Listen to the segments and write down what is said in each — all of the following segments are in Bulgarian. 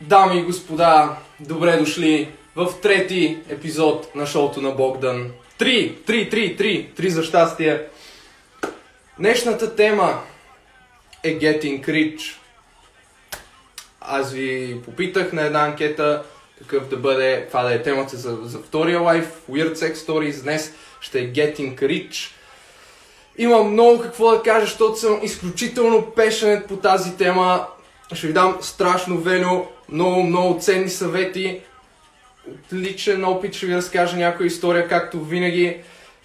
Дами и господа, добре дошли в трети епизод на шоуто на Богдан. Три за щастие. Днешната тема е Getting Rich. Аз ви попитах на една анкета какъв да бъде, това да е темата за втория лайф, Weird Sex Stories. Днес ще е Getting Rich. Имам много какво да кажа, защото съм изключително пешен по тази тема. Ще ви дам страшно велю, много ценни съвети. Отличен опит, ще ви разкажа някоя история, както винаги.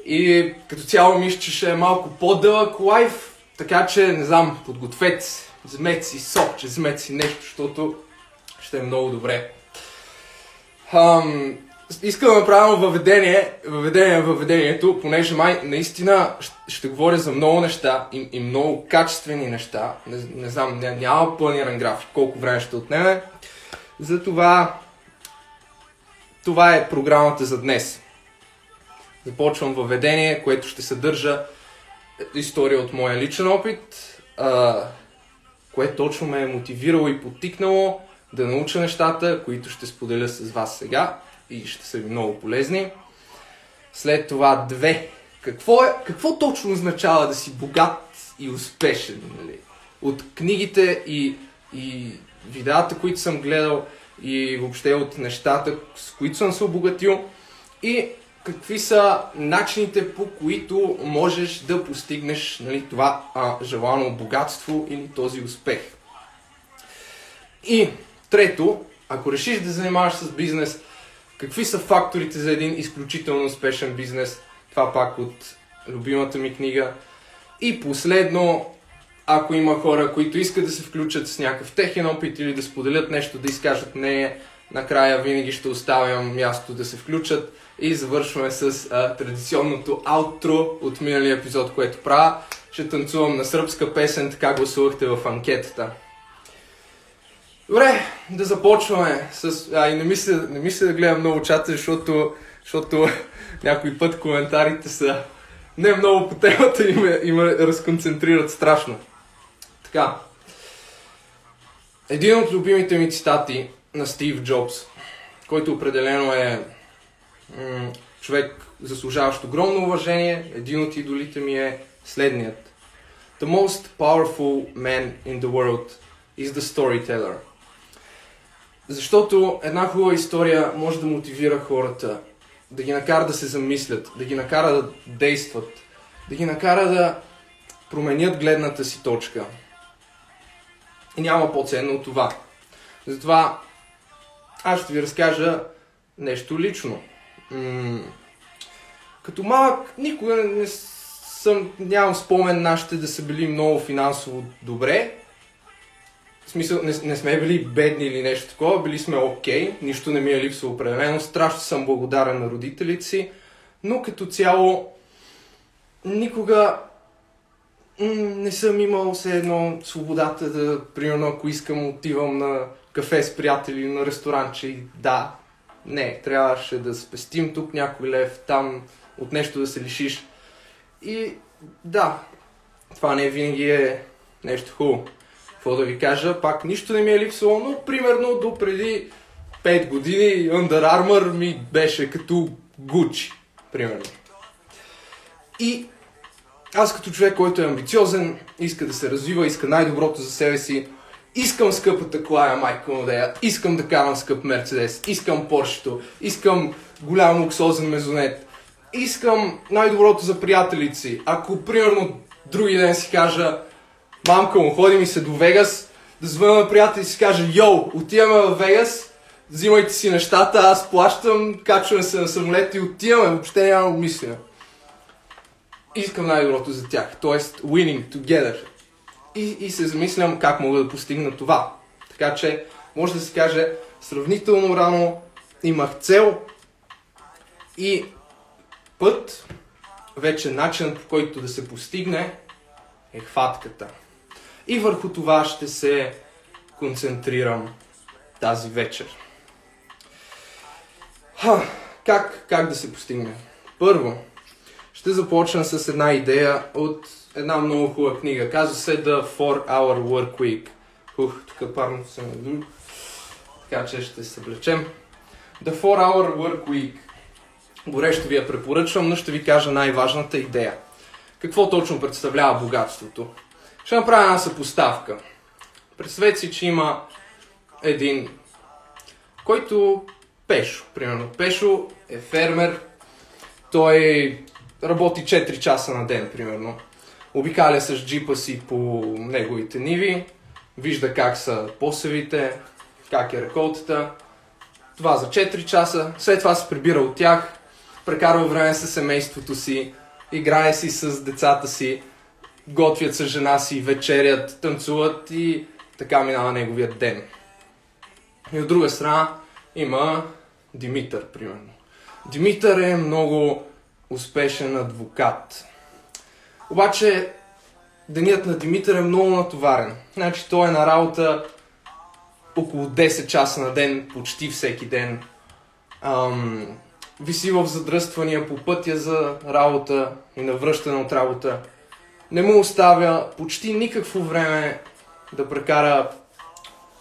И като цяло мисля, че ще е малко по-дълъг лайф. Така че, не знам, подгответе се. Вземете си сокче, вземете си нещо, защото ще е много добре. Искам да направя въведението, понеже май наистина ще говоря за много неща и много качествени неща. Не знам, няма планиран график, колко време ще отнеме. Затова това е програмата за днес. Започвам въведение, което ще съдържа история от моя личен опит, което точно ме е мотивирало и подтикнало да науча нещата, които ще споделя с вас сега. И ще са ви много полезни. След това две. Какво точно означава да си богат и успешен? Нали? От книгите и видеата, които съм гледал и въобще от нещата, с които съм се обогатил. И какви са начините, по които можеш да постигнеш, нали, това желано богатство или този успех. И трето, ако решиш да занимаваш с бизнес, какви са факторите за един изключително успешен бизнес? Това пак от любимата ми книга. И последно, ако има хора, които искат да се включат с някакъв техен опит или да споделят нещо, да изкажат мнение, накрая винаги ще оставям място да се включат. И завършваме с традиционното аутро от миналия епизод, което правя. Ще танцувам на сръбска песен, така гласувахте в анкетата. Добре, да започваме с... И не мисля да гледам много чата, защото някой път коментарите са не много по темата и ме разконцентрират страшно. Така. Един от любимите ми цитати на Стив Джобс, който определено е човек, заслужаващ огромно уважение, един от идолите ми, е следният. The most powerful man in the world is the storyteller. Защото една хубава история може да мотивира хората, да ги накара да се замислят, да ги накара да действат, да ги накара да променят гледната си точка. И няма по-ценно от това. Затова аз ще ви разкажа нещо лично. Като малък никога нямам спомен нашите да са били много финансово добре. В смисъл, не сме били бедни или нещо такова, били сме окей, нищо не ми е липсало определено, страшно съм благодарен на родителите си, но като цяло никога не съм имал все едно свободата да, примерно, ако искам, отивам на кафе с приятели, на ресторанче и да, не, трябваше да спестим тук някой лев, там от нещо да се лишиш. И да, това не винаги е нещо хубаво. Какво да ви кажа, пак нищо не ми е липсало, но примерно до преди 5 години Under Armour ми беше като Gucci, примерно. И аз като човек, който е амбициозен, иска да се развива, иска най-доброто за себе си, искам скъпата кола, майка му да я, искам да карам скъп Мерцедес, искам Поршето, искам голям луксозен мезонет, искам най-доброто за приятелите си. Ако примерно други ден си кажа: мамка му, ходим и се до Вегас, да звъна на приятели и си кажа: йоу, отиваме в Вегас, взимайте си нещата, аз плащам, качваме се на самолет и отиваме, въобще нямам мисля. Искам най-доброто за тях, т.е. winning together. И се замислям как мога да постигна това. Така че, може да се каже, сравнително рано имах цел и път, вече начинът, по който да се постигне, е хватката. И върху това ще се концентрирам тази вечер. Как да се постигне? Първо, ще започна с една идея от една много хубава книга. Казва се The 4-Hour Workweek. Тук парното се надува. така че ще се съблечем. The 4-Hour Workweek. Горещо ви я препоръчвам, но ще ви кажа най-важната идея. Какво точно представлява богатството? Ще направя една съпоставка. Представете си, че има един, който пешо, примерно. Пешо е фермер, той работи 4 часа на ден, примерно. Обикаля с джипа си по неговите ниви, вижда как са посевите, как е реколтата. Това за 4 часа, след това се прибира от тях, прекарва време с семейството си, играе си с децата си, готвят с жена си, вечерят, танцуват и така минава неговият ден. И от друга страна има Димитър, примерно. Димитър е много успешен адвокат. Обаче денят на Димитър е много натоварен. Значи той е на работа около 10 часа на ден, почти всеки ден. Виси в задръствания по пътя за работа и навръщане от работа. Не му оставя почти никакво време да прекара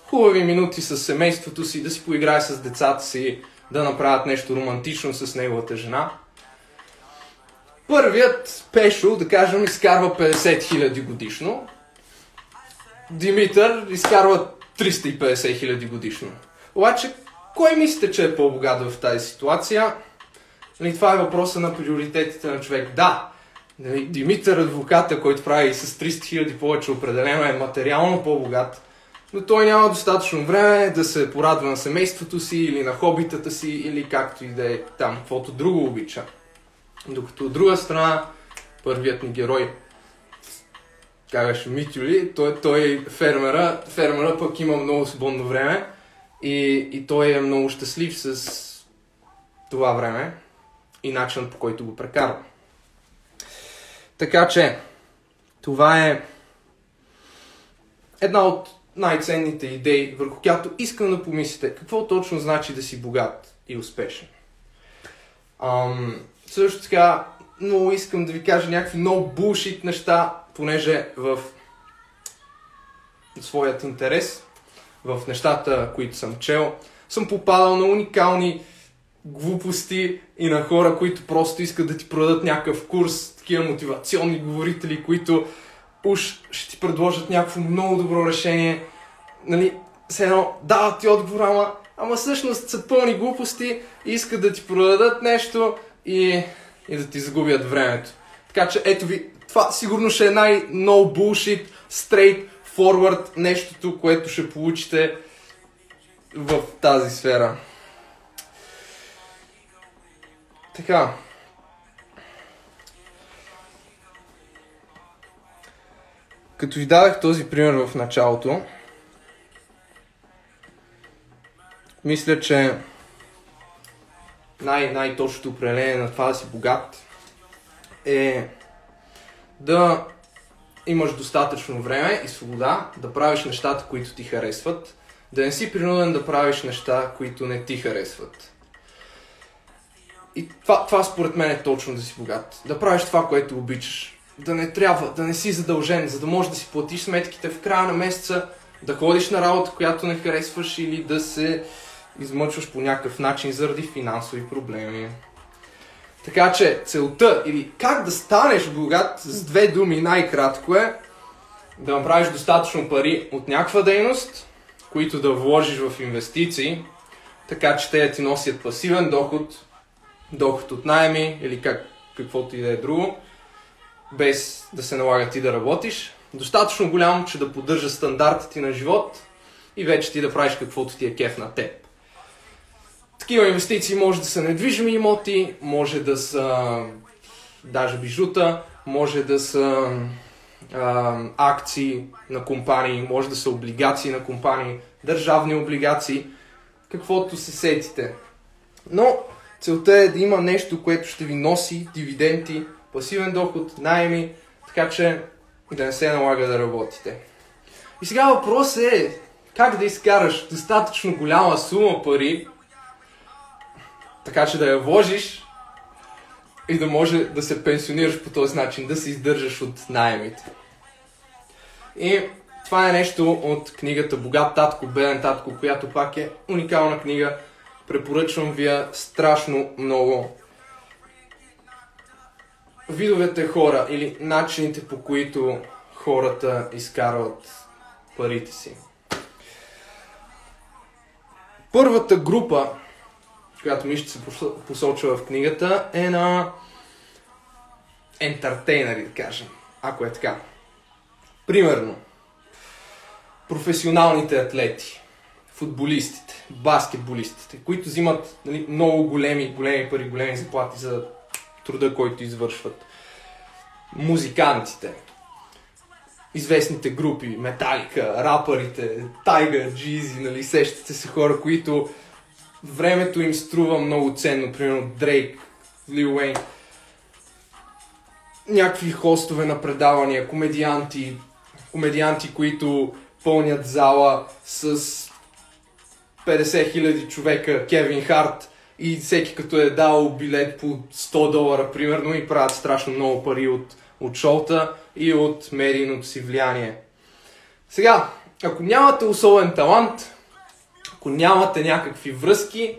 хубави минути с семейството си, да си поиграе с децата си, да направят нещо романтично с неговата жена. Първият Пешо, да кажем, изкарва 50 000 годишно. Димитър изкарва 350 000 годишно. Обаче, кой мислите, че е по-богат в тази ситуация? И това е въпроса на приоритетите на човек. Да, Димитър адвоката, който прави с 300 000 повече определено, е материално по-богат, но той няма достатъчно време да се порадва на семейството си или на хобитата си, или както и да е там, каквото друго обича. Докато от друга страна, първият ни герой, как беше Митюли, той е фермера пък има много свободно време и той е много щастлив с това време и начинът, по който го прекарва. Така че, това е една от най-ценните идеи, върху която искам да помислите. Какво точно значи да си богат и успешен? Също така, много искам да ви кажа някакви много bullshit неща, понеже в своят интерес, в нещата, които съм чел, съм попадал на уникални глупости и на хора, които просто искат да ти продадат някакъв курс, такива мотивационни говорители, които уж ще ти предложат някакво много добро решение, нали, все едно дават ти отговор, ама всъщност са пълни глупости и искат да ти продадат нещо и да ти загубят времето. Така че ето ви, това сигурно ще е най-no bullshit, straight forward нещото, което ще получите в тази сфера. Така. Като ви дадах този пример в началото, мисля, че най-точното определение на това да си богат е да имаш достатъчно време и свобода да правиш нещата, които ти харесват, да не си принуден да правиш неща, които не ти харесват. И това според мен е точно да си богат. Да правиш това, което обичаш. Да не си задължен, за да можеш да си платиш сметките в края на месеца, да ходиш на работа, която не харесваш или да се измъчваш по някакъв начин заради финансови проблеми. Така че целта или как да станеш богат с две думи най-кратко е да направиш достатъчно пари от някаква дейност, които да вложиш в инвестиции, така че те да ти носят пасивен доход от наеми или каквото и да е друго, без да се налага ти да работиш. Достатъчно голямо, че да поддържа стандарта ти на живот и вече ти да правиш каквото ти е кеф на теб. Такива инвестиции може да са недвижими имоти, може да са даже бижута, може да са акции на компании, може да са облигации на компании, държавни облигации, каквото се сетите. Но целта е да има нещо, което ще ви носи дивиденти, пасивен доход, наеми, така че да не се налага да работите. И сега въпрос е как да изкараш достатъчно голяма сума пари, така че да я вложиш и да може да се пенсионираш по този начин, да се издържаш от наемите. И Това е нещо от книгата Богат татко, беден татко, която пак е уникална книга. Препоръчвам ви я страшно много. Видовете хора или начините, по които хората изкарват парите си. Първата група, която ми ще се посочва в книгата, е на ентертейнери, да кажем, ако е така. Примерно, професионалните атлети, футболистите, баскетболистите, които взимат, нали, много големи пари, големи заплати за труда, който извършват. Музикантите, известните групи, Металика, рапърите, Тайгър Джизи, нали, сещате се хора, които времето им струва много ценно, примерно Дрейк, Лил Уейн, някакви хостове на предавания, комедианти, които пълнят зала с 50 000 човека, Кевин Харт, и всеки като е дал билет по $100 примерно и правят страшно много пари от шоута и от медийното си влияние. Сега, ако нямате особен талант, ако нямате някакви връзки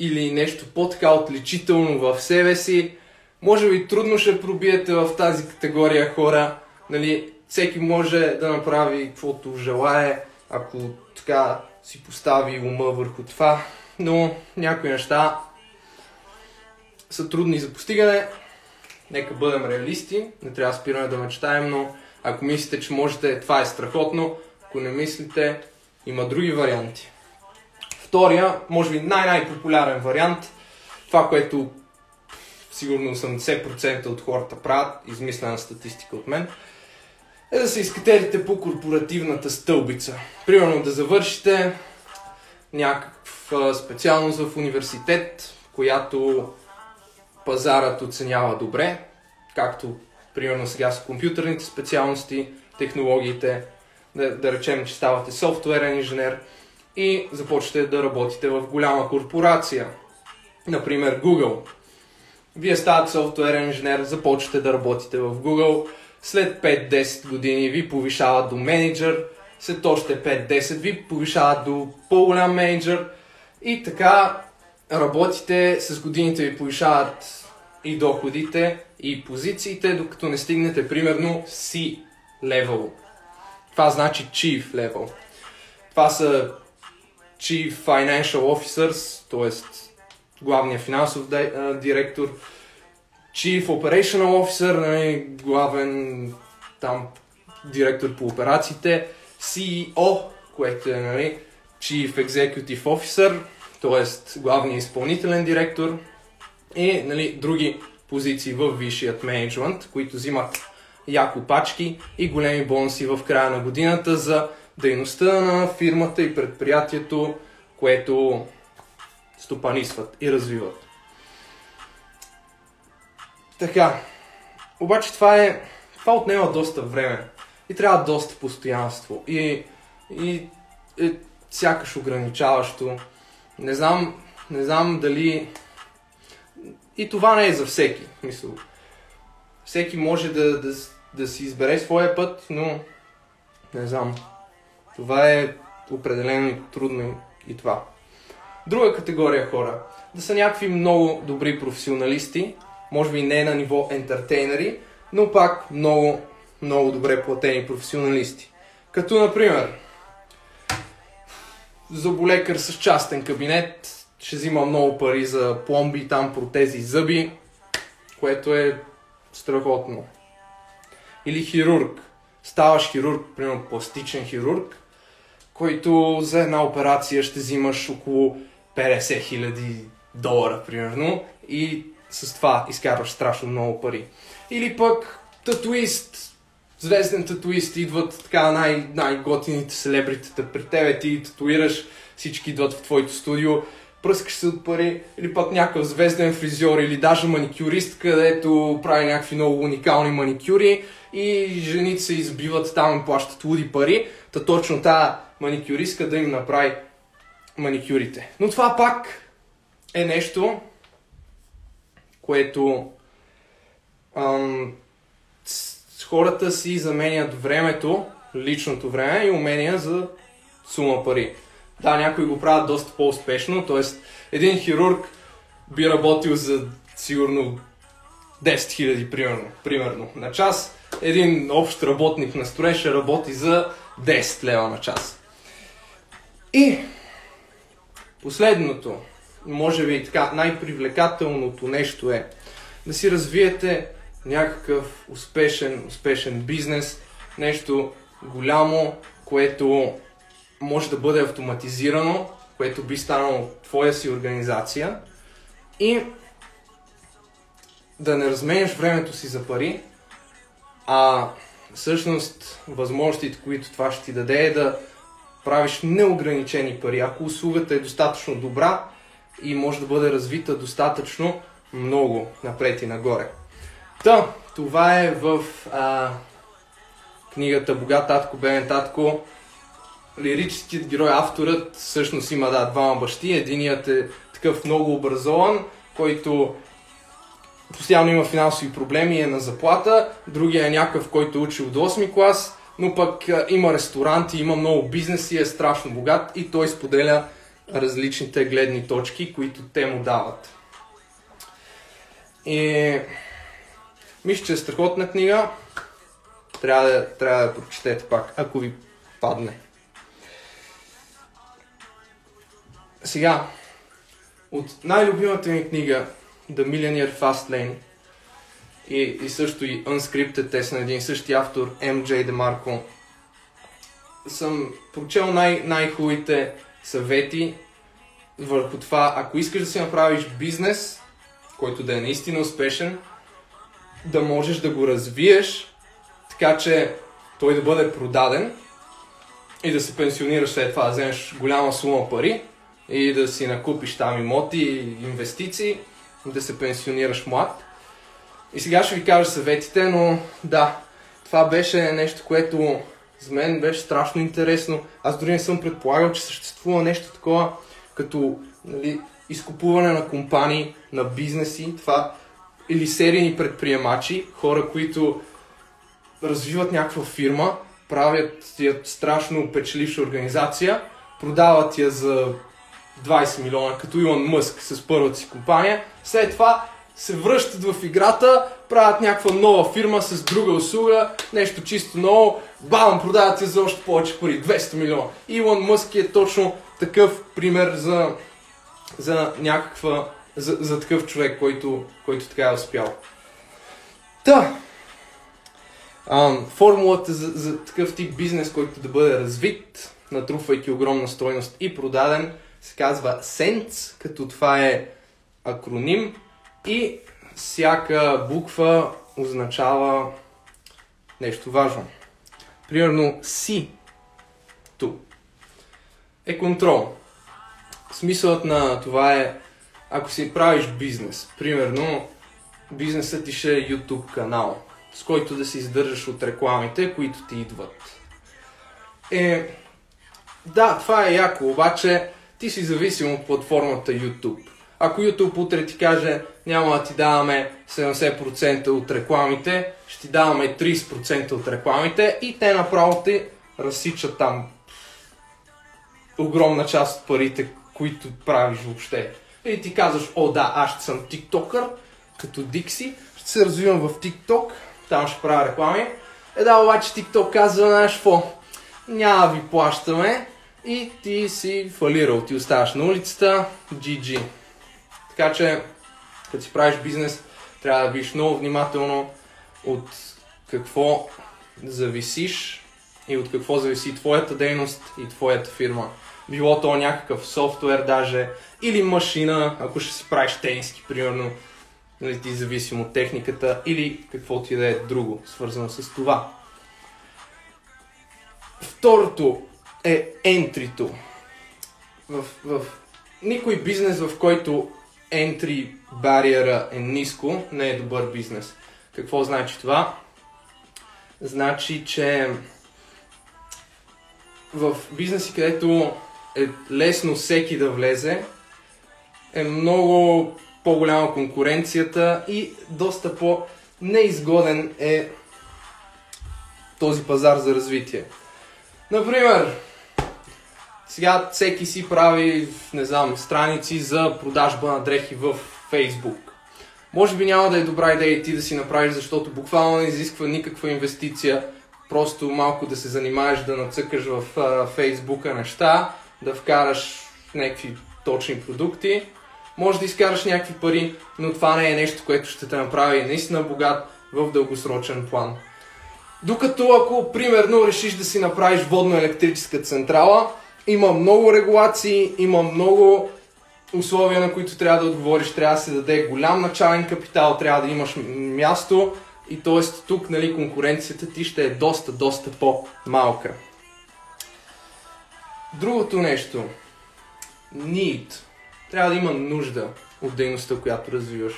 или нещо по-така отличително в себе си, може би трудно ще пробиете в тази категория хора, нали, всеки може да направи каквото желае, ако така си постави ума върху това, но някои неща са трудни за постигане. Нека бъдем реалисти, не трябва да спираме да мечтаем, но ако мислите, че можете, това е страхотно. Ако не мислите, има други варианти. Втория, може би най-популярен вариант, това, което сигурно 80% от хората правят, измислена статистика от мен, е да се изкатерите по корпоративната стълбица. Примерно да завършите някаква специалност в университет, която пазарът оценява добре, както примерно сега с компютърните специалности, технологиите, да речем, че ставате софтуерен инженер и започвате да работите в голяма корпорация, например Google. Вие ставате софтуерен инженер, започвате да работите в Google, след 5-10 години ви повишават до менеджер, след още 5-10 ви повишават до по-голям менеджер и така работите, с годините ви повишават и доходите, и позициите, докато не стигнете примерно C-level. Това значи Chief Level. Това са Chief Financial Officers, т.е. главният финансов директор, Chief Operational Officer, главен там директор по операциите, CEO, което е, нали, Chief Executive Officer, т.е. главният изпълнителен директор и, нали, други позиции в висшият менеджмент, които взимат яко пачки и големи бонуси в края на годината за дейността на фирмата и предприятието, което стопанисват и развиват. Така, обаче това отнема доста време и трябва доста постоянство и сякаш ограничаващо. Не знам дали... И това не е за всеки, мисля. Всеки може да си избере своя път, но не знам. Това е определено трудно и това. Друга категория хора. Да са някакви много добри професионалисти, може би не на ниво ентертейнери, но пак много, много добре платени професионалисти. Като например, зъболекар с частен кабинет, ще взима много пари за пломби, там протези, зъби, което е страхотно. Или хирург. Ставаш хирург, примерно пластичен хирург, който за една операция ще взимаш около $50,000, примерно, и с това изкарваш страшно много пари. Или пък татуист. Звезден татуист, идват така най-готините селебритата при тебе, ти татуираш, всички идват в твоето студио, пръскаш се от пари, или пък някакъв звезден фризьор или даже маникюрист, където прави някакви много уникални маникюри и жените се избиват там и плащат луди пари, та точно тази маникюристка да им направи маникюрите. Но това пак е нещо, което... хората си заменят времето личното време и умения за сума пари. Да, някои го правят доста по-успешно, т.е. един хирург би работил за сигурно 10 000 примерно на час, един общ работник на строеж ще работи за 10 лева на час. И последното, може би така, най-привлекателното нещо е да си развиете някакъв успешен бизнес, нещо голямо, което може да бъде автоматизирано, което би станало твоя си организация и да не разменяш времето си за пари, а всъщност възможностите, които това ще ти даде е да правиш неограничени пари. Ако услугата е достатъчно добра и може да бъде развита достатъчно много напред и нагоре. Та, това е в книгата Богат татко, беден татко. Лирическият герой, авторът, всъщност има двама бащи. Единият е такъв много образован, който постоянно има финансови проблеми и е на заплата. Другия е някакъв, който е учил до 8-ми клас, но пък има ресторанти, има много бизнес и е страшно богат и той споделя различните гледни точки, които те му дават. И мисля, че е страхотна книга. Трябва да я прочетете пак, ако ви падне. Сега, от най-любимата ми книга The Millionaire Fastlane и също и Unscripted, те са на един същи автор, MJ DeMarco, съм прочел най-хубавите съвети върху това, ако искаш да си направиш бизнес, който да е наистина успешен, да можеш да го развиеш, така че той да бъде продаден и да се пенсионираш след това, да вземеш голяма сума пари и да си накупиш там имоти и инвестиции, да се пенсионираш млад. И сега ще ви кажа съветите, но да, това беше нещо, което за мен беше страшно интересно. Аз дори не съм предполагал, че съществува нещо такова, като изкупуване на компании, на бизнеси, това или серийни предприемачи, хора, които развиват някаква фирма, правят я страшно печеливша организация, продават я за 20 милиона, като Илон Мъск с първата си компания. След това се връщат в играта, правят някаква нова фирма с друга услуга, нещо чисто ново, бам, продават я за още повече пари, 200 милиона. Илон Мъск е точно такъв пример за такъв човек, който така е успял. Та, формулата за такъв тип бизнес, който да бъде развит, натрупвайки огромна стойност и продаден, се казва SENZ, като това е акроним и всяка буква означава нещо важно. Примерно C-то е контрол. Смисълът на това е, ако си правиш бизнес, примерно бизнесът ти ще е YouTube канал, с който да се издържаш от рекламите, които ти идват. Да, това е яко, обаче ти си зависим от платформата YouTube. Ако YouTube утре ти каже, няма да ти даваме 70% от рекламите, ще ти даваме 30% от рекламите и те направо те разсичат там огромна част от парите, които правиш въобще. И ти казваш, аз ще съм тиктокър, като Дикси, ще се развивам в TikTok, там ще правя реклами. Обаче TikTok казва, знаеш какво, няма ви плащаме и ти си фалирал, ти оставаш на улицата, GG. Така че, като си правиш бизнес, трябва да биш много внимателно от какво зависиш и от какво зависи твоята дейност и твоята фирма. Било то някакъв софтуер даже, или машина, ако ще си правиш тениски, примерно, или ти зависим от техниката, или какво ти да е друго, свързано с това. Второто е ентрито. В никой бизнес, в който ентри бариера е ниско, не е добър бизнес. Какво значи това? Значи, че в бизнеси, където е лесно всеки да влезе, е много по-голяма конкуренцията и доста по-неизгоден е този пазар за развитие. Например, сега всеки си прави, не знам, страници за продажба на дрехи в Facebook. Може би няма да е добра идея и ти да си направиш, защото буквално не изисква никаква инвестиция. Просто малко да се занимаеш, да нацъкаш в Фейсбука неща, да вкараш някакви точни продукти. Може да изкараш някакви пари, но това не е нещо, което ще те направи наистина богат в дългосрочен план. Докато ако, примерно, решиш да си направиш водно-електрическа централа, има много регулации, има много условия, на които трябва да отговориш, трябва да се даде голям начален капитал, трябва да имаш място и т.е. тук, нали, конкуренцията ти ще е доста по-малка. Другото нещо, need, трябва да има нужда от дейността, която развиваш.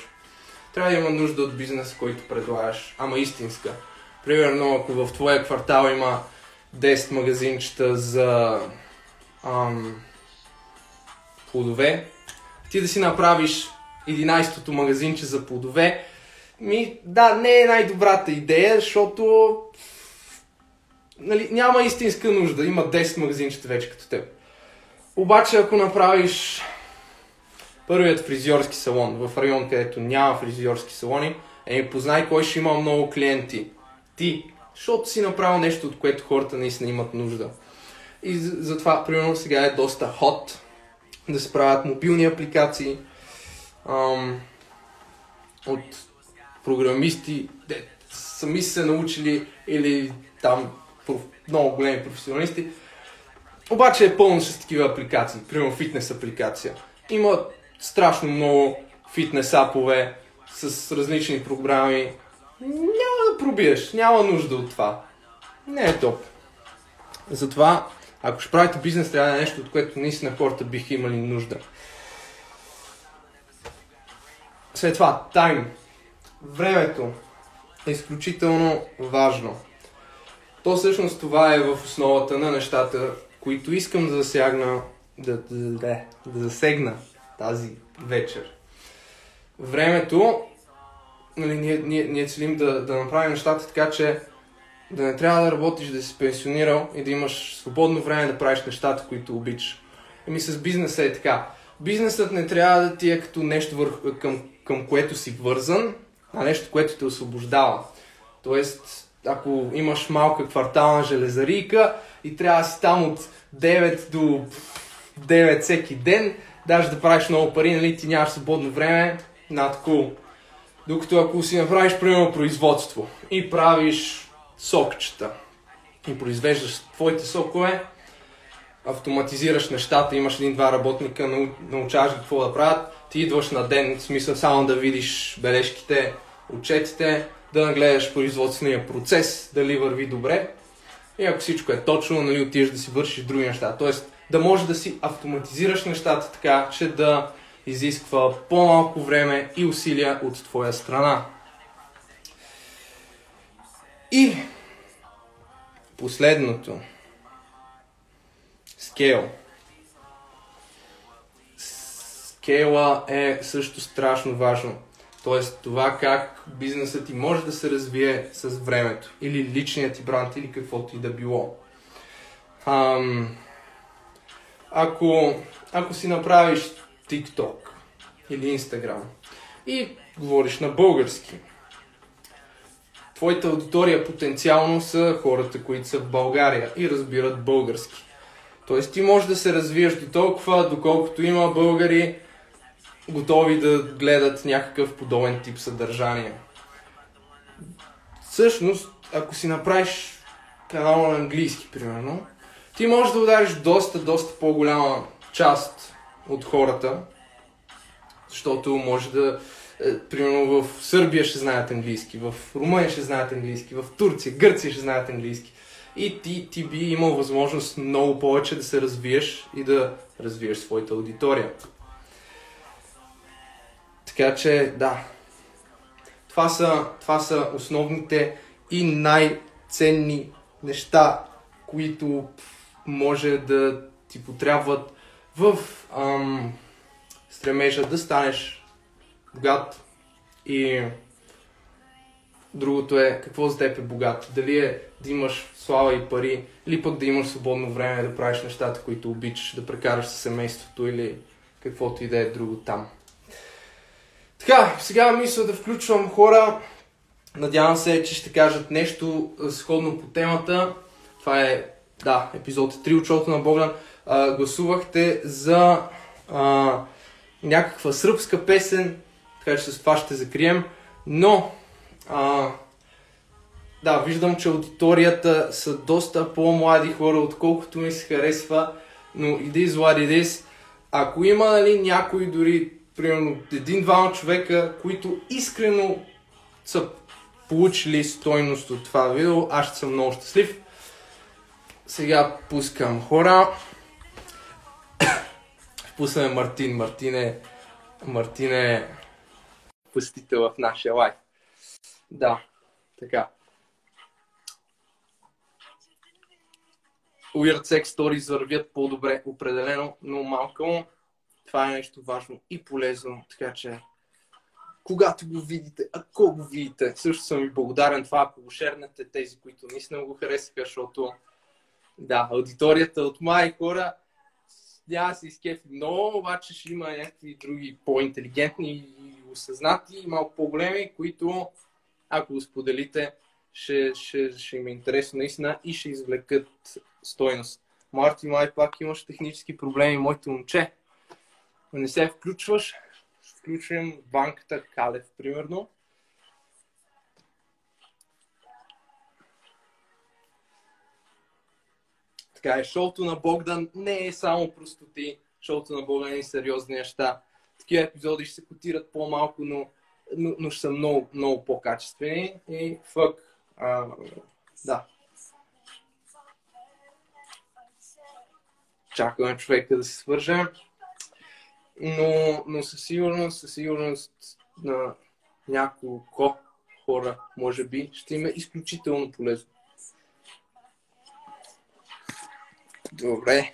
Трябва да има нужда от бизнеса, който предлагаш, ама истинска. Примерно, ако в твоя квартал има 10 магазинчета за плодове, ти да си направиш 11-то магазинче за плодове, да, не е най-добрата идея, защото нали, няма истинска нужда, има 10 магазинчета вече като теб. Обаче ако направиш първият фризьорски салон в район, където няма фризьорски салони, познай кой ще има много клиенти. Ти, защото си направил нещо, от което хората наистина имат нужда. И затова, примерно, сега е доста hot да се правят мобилни апликации от програмисти, де сами са се научили или там много големи професионалисти. Обаче е пълно с такива апликации, примерно фитнес апликация. Има страшно много фитнес апове с различни програми. Няма да пробиеш, няма нужда от това. Не е топ. Затова, ако ще правите бизнес, трябва да е нещо, от което наистина хората биха имали нужда. След това, тайм. Времето е изключително важно. То всъщност това е в основата на нещата, които искам да засягна, да засегна тази вечер. Времето, нали, ние целим да направим нещата така, че да не трябва да работиш, да си пенсионирал и да имаш свободно време да правиш нещата, които обичаш. С бизнеса е така. Бизнесът не трябва да ти е като нещо към което си вързан, а нещо, което те освобождава. Тоест, ако имаш малка квартална железарийка и трябва да си там от 9 до 9 всеки ден, даже да правиш много пари, нали, ти нямаш свободно време, not cool. Докато ако си направиш, примерно, производство и правиш сокчета и произвеждаш твоите сокове, автоматизираш нещата, имаш един-два работника, научаваш ги какво да правят, ти идваш на ден, в смисъл само да видиш бележките, отчетите, да нагледаш производствения процес, дали върви добре и ако всичко е точно, нали, отидеш да си вършиш други неща. Тоест да можеш да си автоматизираш нещата така, че да изисква по-малко време и усилия от твоя страна. И последното. Скейл. Скейла е също страшно важно. Тоест това как бизнесът ти може да се развие с времето. Или личният ти бранд, или каквото и да било. Ако си направиш TikTok или Instagram и говориш на български, твоята аудитория потенциално са хората, които са в България и разбират български. Тоест ти можеш да се развиеш до толкова, доколкото има българи, готови да гледат някакъв подобен тип съдържание. Всъщност, ако си направиш канал на английски, примерно, ти можеш да удариш доста по-голяма част от хората, защото може да, примерно в Сърбия ще знаят английски, в Румъния ще знаят английски, в Турция, Гърция ще знаят английски. И ти би имал възможност много повече да се развиеш и да развиеш своята аудитория. Така че, да, това са основните и най-ценни неща, които може да ти потрябват в стремежа да станеш богат и Другото е какво за теб е богат. Дали е да имаш слава и пари, или пък да имаш свободно време да правиш нещата, които обичаш, да прекараш със семейството или каквото и да е друго там. Така, сега мисля да включвам хора. Надявам се, че ще кажат нещо сходно по темата. Това е, да, епизод 3 от шоуто на Богдан. Гласувахте за някаква сръбска песен, така че с това ще закрием. Но, да, виждам, че аудиторията са доста по-млади хора, отколкото ми се харесва. Но it is what it is. Ако има, нали, някой, дори примерно 1-2 човека, които искрено са получили стойност от това видео, аз ще съм много щастлив. Сега пускам хора. Пуснем Мартин. Мартин е посетител в нашия лайф. Да, така. Weird Sex Stories вървят по-добре определено, но малко. Това е нещо важно и полезно, така че когато го видите, ако го видите, също съм ви благодарен това, ако го шернете, тези, които наистина го харесаха, защото да, аудиторията от млади хора няма да се изкефи много, обаче ще има някакви други по-интелигентни и осъзнати, и малко по-големи, които ако го споделите, ще им е интересно наистина и ще извлекат стойност. Марти, май пак имаш технически проблеми, моето момче. Не се включваш. Включим банката Калев, примерно. Така е, шоуто на Богдан не е само простоти. Шоуто на Богдан е сериозни неща. Такива епизоди ще се котират по-малко, но ще са много, много по-качествени. И фък, да. Чакаме човека да се свърже. Но със сигурност на няколко хора, може би, ще има изключително полезно. Добре.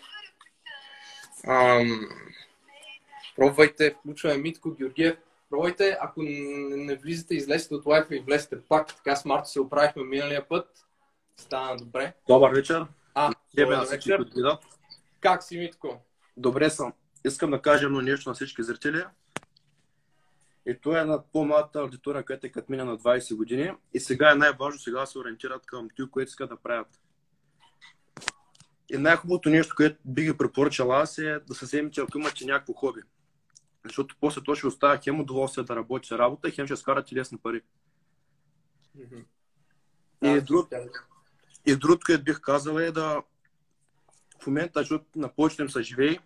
Пробвайте, включваме Митко Георгиев. Пробвайте, ако не влизате, излезте от лайфа и влезте пак. Така с Марто се оправихме миналия път. Стана добре. Добър вечер. Добър вечер. Как си, Митко? Добре съм. Искам да кажа едно нещо на всички зрители. И то е на по-малата аудитория, която е като мен на 20 години. И сега е най-важно, сега се ориентират към тъй, което искат да правят. И най-хубавото нещо, което би ги препоръчал аз, е да се вземете, ако имате някакво хоби. Защото после то ще оставя хем удоволствие да работите работа и хем ще скарате лесни пари. И другото, което бих казал е да в момента, защото на повечето им са живей,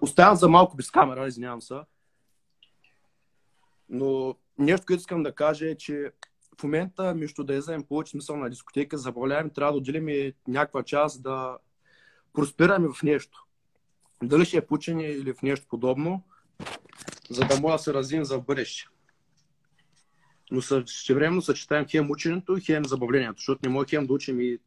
оставям за малко без камера, извинявам се. Но нещо, което искам да кажа е, че в момента, между да излезем повече смисъл на дискотека, забавляваме, трябва да отделим някаква част да проспираме в нещо. Дали ще е пучене или в нещо подобно, за да може да се развием за бъдеще. Но същевременно съчетаем хем ученето и хем забавлението, защото не може хем да учим и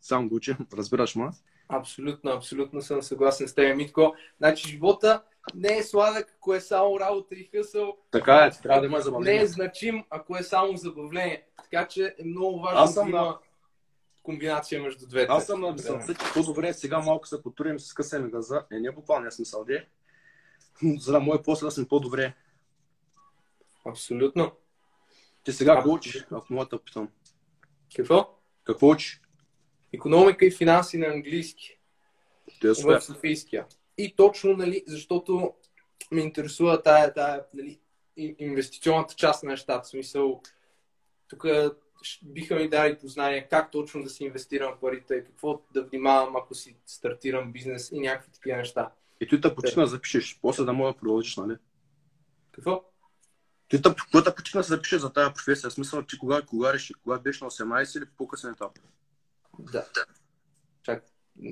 сам да учим, разбираш ма? Абсолютно, абсолютно съм съгласен с теб, Митко. Значи живота не е сладък, ако е само работа и хъсъл. Така е, трябва да има забавление. Не е значим, ако е само забавление. Така че е много важно да има комбинация между двете. Аз съм на мисълта, че по-добре сега малко се потрудим, се скъсаме газа. Не буквално, аз мисъл, де. За да може после да сме по-добре. Абсолютно. Ти сега какво учиш, ако мога да питам? Какво учиш? Икономика и финанси на английски. В Софийския. И точно, нали, защото ме интересува тая нали, инвестиционната част на нещата. В смисъл, тук биха ми дали познания как точно да си инвестирам парите и какво да внимавам, ако си стартирам бизнес и някакви такива неща. И ти да почина запишеш, после да мога да продължиш, нали? Какво? Ти да почина запишеш за тая професия. В смисъл, че кога реши, кога беше на 18 или по-късен етап? Да. Чакай.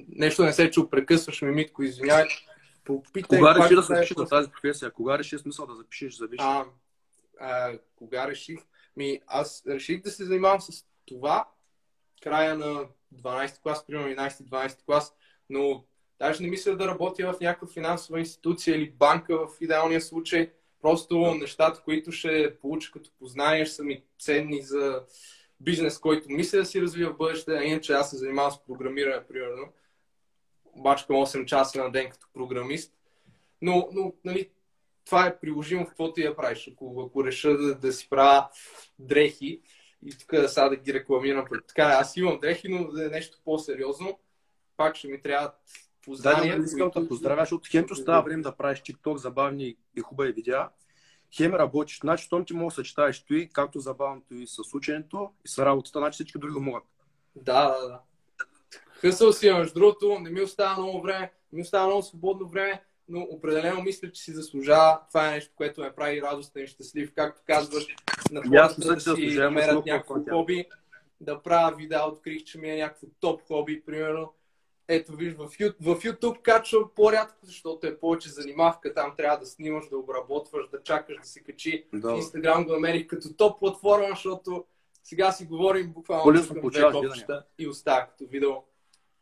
Нещо не се чу, прекъсваш ми, Митко, извинявай. Попитай, кога реши да запишеш на тази професия? Кога реши смисъл да запишеш за висше? Кога реших? Аз реших да се занимавам с това края на 12-ти клас, примерно 11-12 клас, но даже не мисля да работя в някаква финансова институция или банка в идеалния случай. Просто нещата, които ще получа като познания, са ми ценни за бизнес, който мисля да си развива в бъдеще. А иначе аз се занимавам с програмиране, примерно. Бачкам 8 часа на ден като програмист. Но нали, това е приложимо в каквото и да правиш. Ако реша да си правя дрехи и тук да сега да ги рекламирам. Така, аз имам дрехи, но да е нещо по-сериозно. Пак ще ми трябват познания. Да, искам да поздравя, защото хемчо става време да правиш TikTok, забавни и хубави видеа. Хем работиш. Значи, щом ти мога да съчетаеш той, както забавното и с ученето, и с работата, значи всички други могат. Да. Хъсъл си, между другото, не ми остава много време, не ми остава много свободно време, но определено мисля, че си заслужава. Това е нещо, което ме прави радостен и щастлив, както казваш, на хората да си намерят някакво хобби, да правя видео, открих, че ми е някакво топ хобби, примерно. Ето виж, в YouTube качвам по-рядко, защото е повече занимавка, там трябва да снимаш, да обработваш, да чакаш да се качи. Да. Instagram го намерих като топ платформа, защото сега си говорим буквално към две копчета и остава като видео.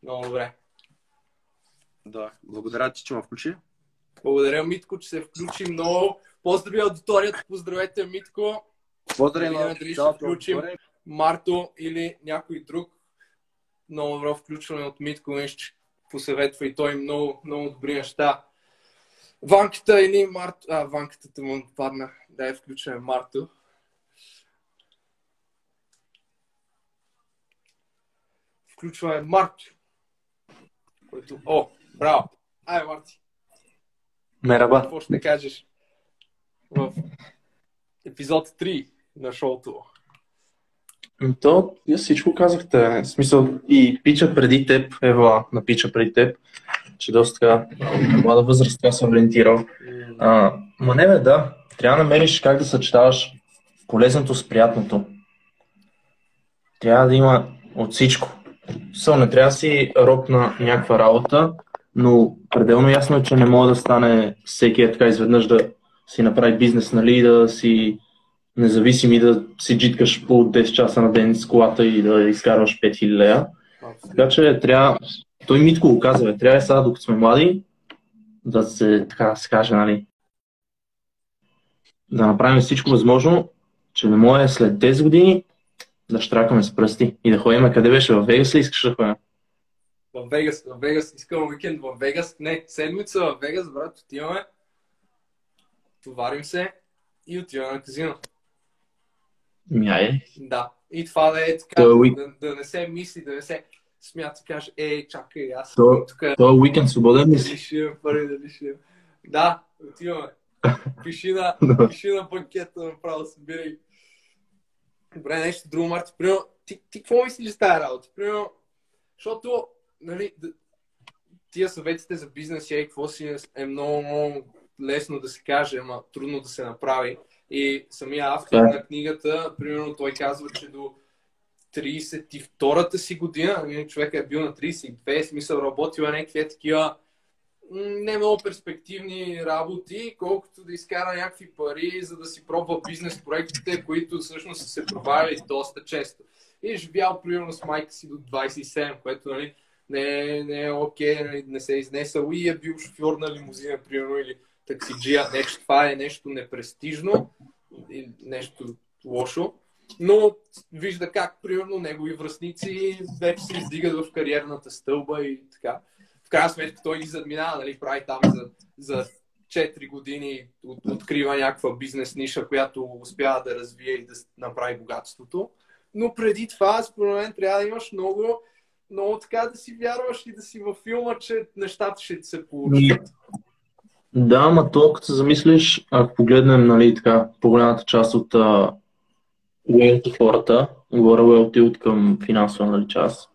Много добре. Да, благодаря ти, че ме включи. Благодаря, Митко, че се включи много. Поздрави аудиторията, поздравете, Митко. Поздрави на аудиторията. Марто или някой друг. Много добро включване от Митко, нещо посъветва и той много, много добри неща. Ванката или Марто... ванката му падна. Да, я включваме Марто. Включваме Марто. Който... О, браво! Ай, Марти! Мераба! Какво ще кажеш в епизод 3 на шоуто? То, вие всичко казахте, в смисъл и пича преди теб, Ева, на пича преди теб, че доста така млада възраст тя се ориентирал. Ма не бе, да, трябва да намериш как да съчетаваш полезното с приятното. Трябва да има от всичко. Съл, не трябва да си роб на някаква работа, но пределно ясно е, че не може да стане всеки е така изведнъж да си направи бизнес, нали, да си независим и да си джиткаш по 10 часа на ден с колата и да изкарваш 5000 лея. Така че трябва, той Митко го казва, трябва сега, докато сме млади, да се, така се каже, нали, да направим всичко възможно, че не може след 10 години да штракаме с пръсти и да ходим. Къде беше? В Вегас ли искаш да ходим? В Вегас. Искам уикенд в Вегас. Не, седмица в Вегас, брат, отиваме. Товарим се и отиваме на казино. Мяе. Да. И това да е така, да не се мисли, да не се смята, да кажеш, чакай, аз съм тук. Това уикенд свободен ли си? Дали ще имам. Да, отиваме. Пиши на банкета, направо събирай. Добре, нещо друго, Марти. Примерно, ти какво мислиш за тази работа? Примерно, защото, нали, тия съветите за бизнес и какво си е много, много лесно да се каже, ама трудно да се направи. И самия автор на книгата, примерно, той казва, че до 32-та си година, човекът е бил на 32, смисъл работил на някакви такива не много перспективни работи, колкото да изкара някакви пари, за да си пробва бизнес проектите, които всъщност са се проваляли доста често. И живял примерно с майка си до 27, което, нали, не е окей, нали, не се е изнесъл и е бил шофьор на лимузина, примерно, или таксиджия. Нещо, това е нещо непрестижно и нещо лошо, но вижда как, примерно, негови връстници вече се издигат в кариерната стълба и така. В крайна сметка той ги задминава, нали, прави там за 4 години, открива някаква бизнес ниша, която успява да развие и да направи богатството. Но преди това, според мен, трябва да имаш много, много така да си вярваш и да си във филма, че нещата ще се получат. Да, ама то, като се замислиш, ако погледнем, нали, така, по-голямата част от уелт хората, говоря уелт и от към финансова, нали, част,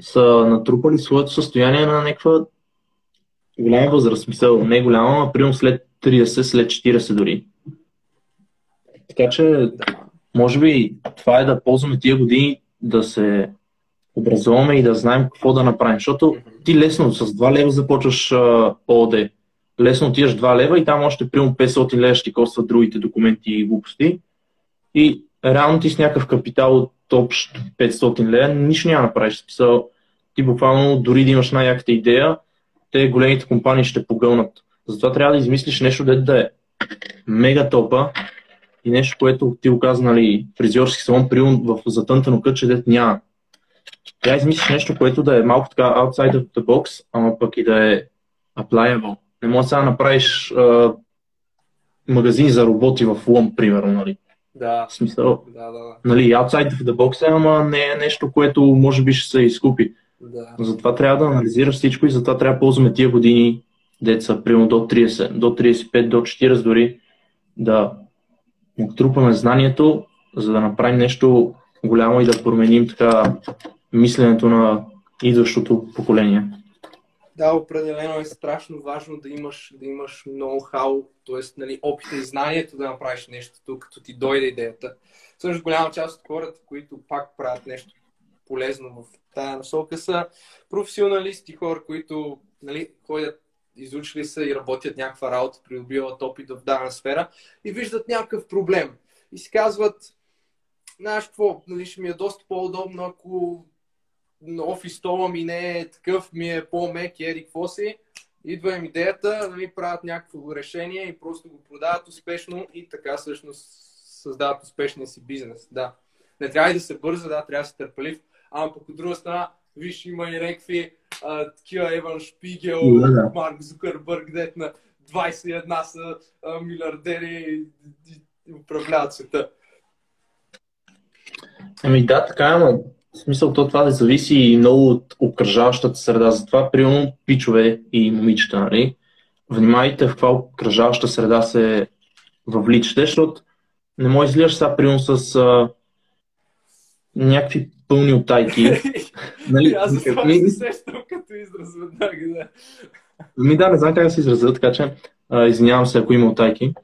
са натрупали своето състояние на някаква голяма възраст, мисъл, не голяма, а примерно след 30, след 40 дори. Така че, може би, това е да ползваме тия години, да се образуваме и да знаем какво да направим, защото ти лесно с 2 лева започваш ООД. Лесно отиваш 2 лева и там още примерно 500 лева ще ти костват другите документи и глупости. И реално ти с някакъв капитал от общ 500 лева, нищо няма да правиш. Списал, ти буквално дори да имаш най-яката идея, те големите компании ще погълнат. Затова трябва да измислиш нещо, да е мега топа и нещо, което ти го каза, нали, фризьорски салон, прием в затънтено кътче, дет няма. Тя измислиш нещо, което да е малко така outside of the box, ама пък и да е applicable. Не може сега да направиш магазин за роботи в Лом, примерно, нали? Да. В смисъл, да. Нали, outside of the box е, ама не е нещо, което може би ще се изкупи. Да. Затова трябва да анализираш всичко и затова трябва да ползваме тия години, деца, примерно до 30, до 35, до 40 дори, да оттрупаме знанието, за да направим нещо голямо и да променим така мисленето на идващото поколение. Да, определено е страшно важно да имаш ноу-хау, т.е. нали, опита и знанието да направиш нещо, като ти дойде идеята. Също голяма част от хората, които пак правят нещо полезно в тая насока, са професионалисти, хора, които нали, ходят, изучили са и работят някаква работа, придобиват опит в дадена сфера и виждат някакъв проблем. И си казват, знаеш какво, нали, ще ми е доста по-удобно, ако офис стола ми не е такъв, ми е по-мек, ери, какво си. Идва им идеята, нали, правят някакво решение и просто го продават успешно и така всъщност създават успешния си бизнес. Да. Не трябва и да се бърза, да, трябва да се търпелив, ама пък от друга страна, виж, има и някакви такива Еван Шпигел, yeah. Марк Зукърбърг, дет на 21 са милиардери и управляват света. Ами да, така е, но в смисъл това да зависи и много от обкръжаващата среда. Затова, примерно, пичове и момичета, нали? Внимайте в каква обкръжаваща среда се въвличате, защото не може излияш сега, примерно, с някакви пълни оттайки. Нали? Аз за това се сещам като израз веднага, да. Ми да, не знам как да се изразя, така че извинявам се, ако има оттайки.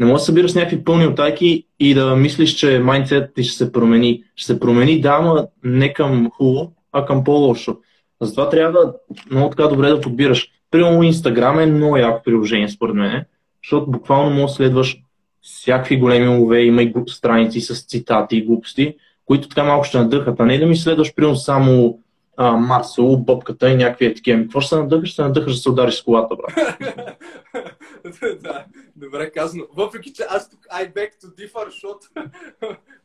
Не можеш да събираш някакви пълни оттайки и да мислиш, че майндсетът ти ще се промени. Ще се промени, да, ама не към хубаво, а към по-лошо. Затова трябва много така добре да подбираш. Примерно Инстаграм е много яко приложение, според мен, защото буквално може да следваш всякакви големи умове, има и глупи страници с цитати и глупости, които така малко ще надъхат, а не да ми следваш примерно само Марсело, Бобката и някакви етикети. Какво ще се надъхаш? Ще надъхаш да се удариш с колата, брат. Да, добре казано. Въпреки, че аз тук I beg to differ, защото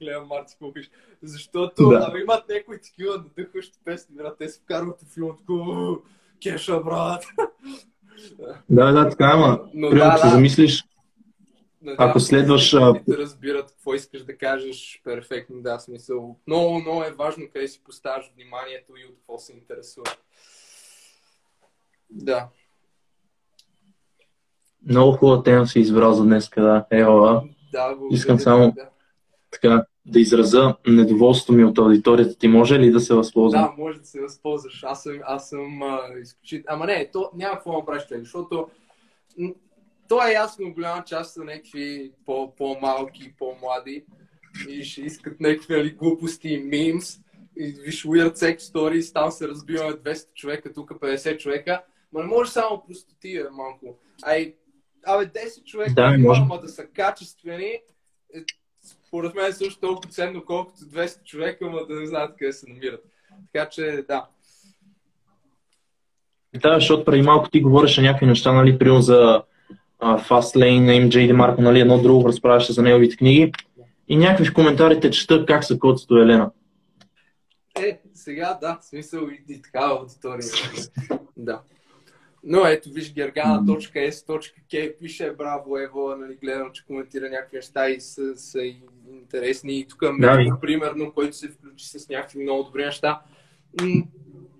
гледам Марти Купиш, защото да. Имат някои такива надъхващи песни, брат, те се вкарват в филмото, кеша, брат. Да, така, ама, примерно, че замислиш, надявам, ако следваш... Да разбират какво искаш да кажеш, перфектно, да, смисъл. Много, много е важно къде си поставиш вниманието и от какво се интересува. Да. Много хубава тема си избрал за днес, да, Ева. Да, искам само така да изразя недоволството ми от аудиторията. Ти може ли да се възползваш? Да, може да се възползваш. Аз съм изключително... Ама не, то няма какво да правиш, защото... То е ясно, голяма част са някакви по-малки, по-млади и ще искат някакви глупости и мимс. И виж weird sex stories, там се разбиваме 200 човека, тук 50 човека. Ма не може само простотия малко. Абе 10 човека, да, може да са качествени. Според мен също толкова ценно, колкото 200 човека, ма да не знаят къде се намират. Така че да. Да, защото преди малко ти говореше някакви неща, нали, прием за Fastlane на MJ DeMarco, нали, едно друго разправяше за неговите книги. И някакви в коментарите чета как са котството Елена. Сега да, в смисъл и такава аудитория. Да. Но ето, виж, Gergana.s.k пише, браво, Ево, нали, гледам, че коментира някакви неща и са интересни. И тук Металика, примерно, който се включи с някакви много добри неща.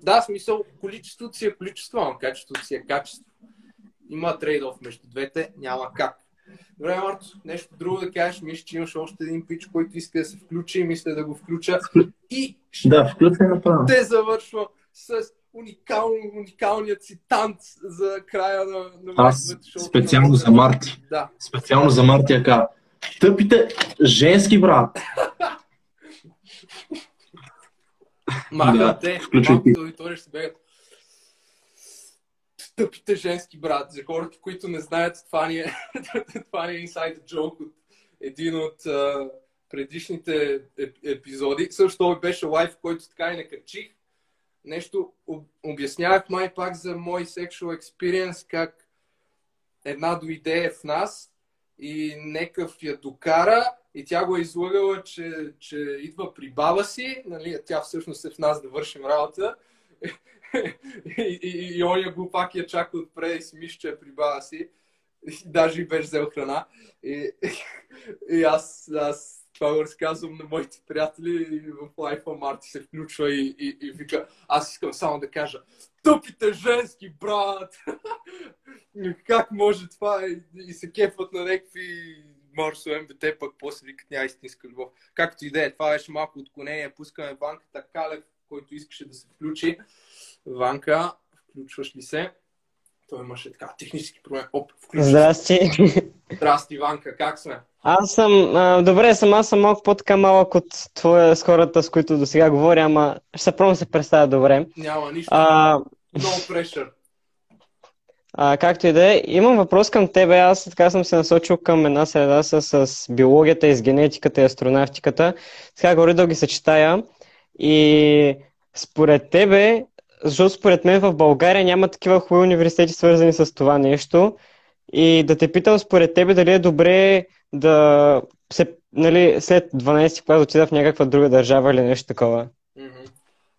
Да, в смисъл, количеството си е количество, а качеството си е качество. Има трейд-оф между двете, няма как. Добре, Марто, нещо друго да кажеш. Мисля, че имаш още един пич, който иска да се включи и мисля да го включа. И ще те завършва с уникалният си танц за края на аз, специално за Марти. Да. Специално за Марти, ака. Тъпите женски, брат! Маха, те, малкото аудитория ще бегат. Тъпите женски, брат, за хората, които не знаят, това ни е инсайд джок от един от предишните епизоди. Също беше лайв, който така и не качих. Нещо обяснявах май пак за мой sexual experience, как една дойде в нас и некъв я докара и тя го е излагала, че идва при баба си, нали, тя всъщност е в нас да вършим работа и он я го пак я чака отпред и си мисли, че е при баба си. Даже и беше взел храна. И аз това го разказвам на моите приятели в лайфа. Марти се включва и вика, аз искам само да кажа, тъпите женски, брат! Как може това? И се кефват на някакви мърсове МБТ, пък после викат няма истинска любов. Както и да е, това беше малко отклонение. Пускаме Ванката Калев, който искаше да се включи. Ванка, включваш ли се? Той имаше така технически проблем. Здрасти. Здрасти, Ванка, как сме? Аз съм... добре съм, аз съм малко по-така малък от твоя с хората, с които до сега говоря, ама ще се пробвам да се представя добре. Няма нищо. No pressure. Както и да е, имам въпрос към тебе. Аз така съм се насочил към една среда с биологията, и с генетиката и астронавтиката. Сега горе да ги съчетая. И според тебе... Защото според мен в България няма такива хубави университети, свързани с това нещо. И да те питам според тебе дали е добре да се, нали, след 12 клас отида в някаква друга държава или нещо такова.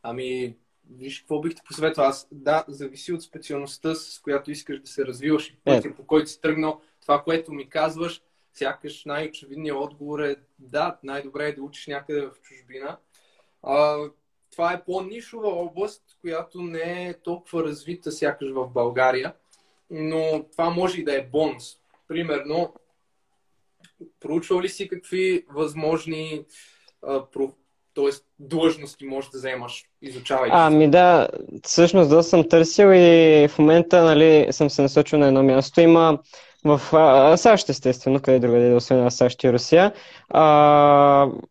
Ами, виж какво бих ти посъветвал. Аз, да, зависи от специалността, с която искаш да се развиваш и пътя, по който си тръгнал. Това, което ми казваш, сякаш най-очевидният отговор е да, най-добре е да учиш някъде в чужбина. Това е по-нишова област, която не е толкова развита сякаш в България, но това може и да е бонус. Примерно, проучвал ли си какви възможни длъжности можеш да вземаш, изучавайки? Ами да, всъщност да съм търсил и в момента, нали, съм се насочил на едно място. Има в САЩ, естествено, къде другаде, освен САЩ и Русия.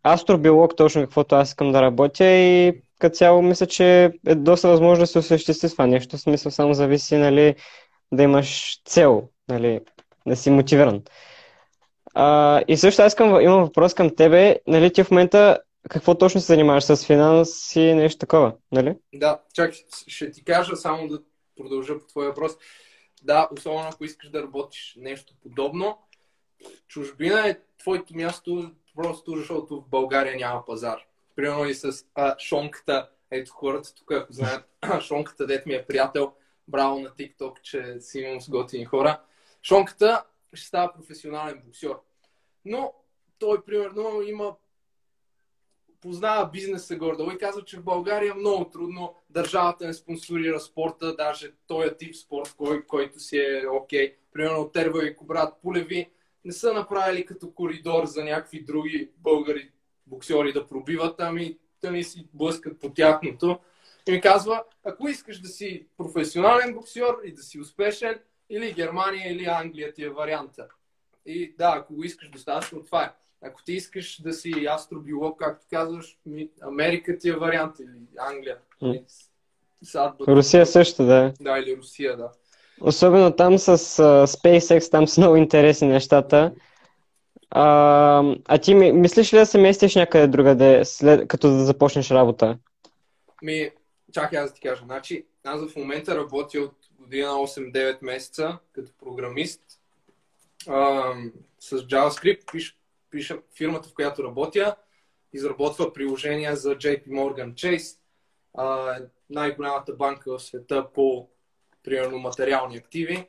Астробиолог, точно каквото аз искам да работя, и като цяло мисля, че е доста възможно да се осъществи това нещо. В смисъл само зависи, нали, да имаш цел, нали, да си мотивиран. И също аз имам въпрос към тебе, нали, ти в момента какво точно се занимаваш, с финанси, нещо такова, нали? Да, чак ще ти кажа, само да продължа по твоя въпрос. Да, особено ако искаш да работиш нещо подобно. Чужбина е твоето място, просто защото в България няма пазар. Примерно и с Шонката. Ето хората тук, ако знаят, Шонката, дет ми е приятел. Браво на TikTok, че си имам с готини хора. Шонката ще става професионален боксер. Но той, примерно, познава бизнеса гордо и казва, че в България е много трудно, държавата не спонсорира спорта, даже този тип спорт, който си е окей. Примерно Тервел и брат Пулеви не са направили като коридор за някакви други българи боксери да пробиват, ами те не си блъскат по тяхното. И ми казва, ако искаш да си професионален боксер и да си успешен, или Германия, или Англия ти е варианта. И да, ако го искаш достатъчно, това е. Ако ти искаш да си астробиолог, както казваш, Америка ти е вариант, или Англия. Русия също, да. Да, или Русия, да. Особено там с SpaceX, там са много интересни нещата. А ти мислиш ли да се местиш някъде другаде, като да започнеш работа? Чакай аз да ти кажа. Значи, аз в момента работя от година 8-9 месеца като програмист с JavaScript, пиша фирмата, в която работя, изработва приложения за JP Morgan Chase, най-голямата банка в света по, примерно, материални активи.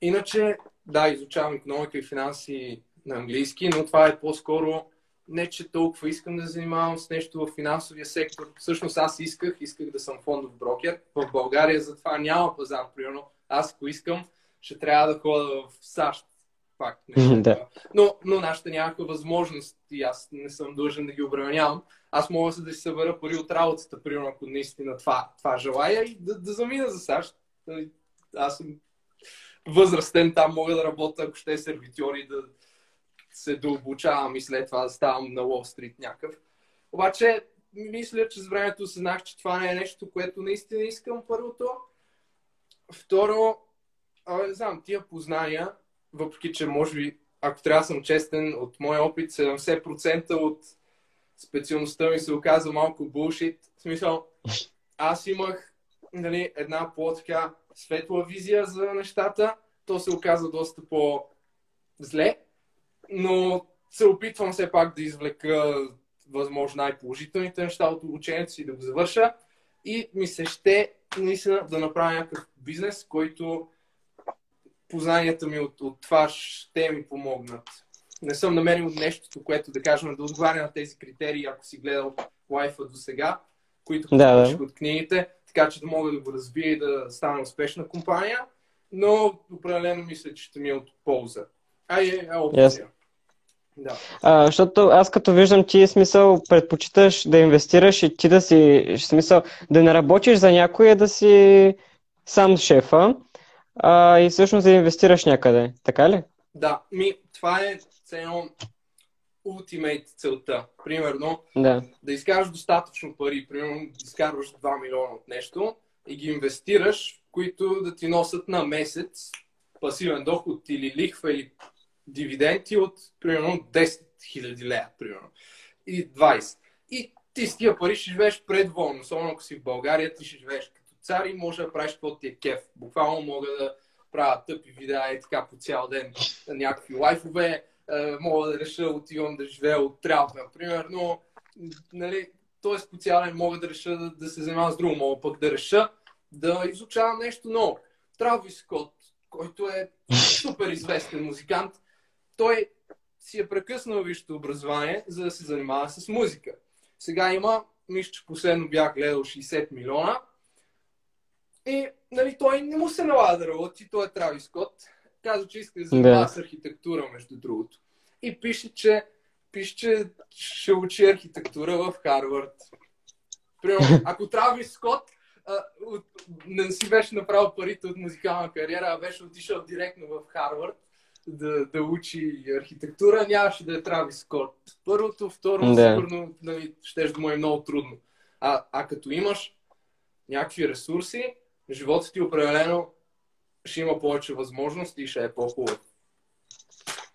Иначе, да, изучавам икономика и финанси на английски, но това е по-скоро не, че толкова искам да занимавам с нещо в финансовия сектор. Всъщност аз исках да съм фондов брокер. В България затова няма пазар, примерно. Аз, ако искам, ще трябва да ходя в САЩ. Пак, да. Но нашата някаква възможност и аз не съм длъжен да ги обременявам. Аз мога да си събера пари от работата, примерно, ако наистина това желая, и да замина за САЩ. Аз съм възрастен, там мога да работя, ако ще е сервитьор, и да се дообучавам и след това да ставам на Уолл Стрит някакъв. Обаче, мисля, че с времето осъзнах, че това не е нещо, което наистина искам, първото. Второ, не знам, тия познания, въпреки че, може би, ако трябва да съм честен, от моя опит 70% от специалността ми се оказа малко bullshit. В смисъл, аз имах, нали, една по-така светла визия за нещата, то се оказа доста по зле, но се опитвам все пак да извлека възможно най-положителните неща от обучението си, да го завърша и ми се ще наистина да направя някакъв бизнес, който познанията ми от това ще ми помогнат. Не съм намерил нещото, което да кажем да отговаря на тези критерии, ако си гледал лайфа до сега, които получих от книгите, така че да мога да го разбия и да стана успешна компания, но определено мисля, че ще ми е от полза. Да. Защото аз като виждам ти смисъл, предпочиташ да инвестираш и ти да си, смисъл, да не работиш за някой, да си сам шефа и всъщност да инвестираш някъде, така ли? Да, това е цено ултимейт целта, примерно да изкараш достатъчно пари, примерно да изкарваш 2 милиона от нещо и ги инвестираш, които да ти носят на месец пасивен доход или лихва или дивиденти от примерно 10 000 лея, примерно, и 20. И ти с тия пари ще живееш предволно, особено ако си в България, ти ще живееш като цар и можеш да правиш каквото ти е кеф. Буквално мога да правя тъпи видеа и така по цял ден, някакви лайфове, мога да реша отивам да живея от трябва, например, но нали, т.е. по цял ден мога да реша да се занимавам с друго, мога пък да реша да изучавам нещо ново. Travis Scott, който е супер известен музикант, той си е прекъснал висшето образование, за да се занимава с музика. Сега има, мисля, че последно бях гледал 60 милиона и нали, той не му се налага да работи, той е Travis Scott. Казва, че иска да занимава с архитектура, между другото. И пише, че ще учи архитектура в Харвард. Примерно, ако Travis Scott не си беше направил парите от музикална кариера, а беше отишъл директно в Харвард, да учи архитектура, нямаше да е Travis Scott. Първото, второ, сигурно нали, щеш да му е много трудно. А като имаш някакви ресурси, животът ти определено ще има повече възможности и ще е по-хубаво.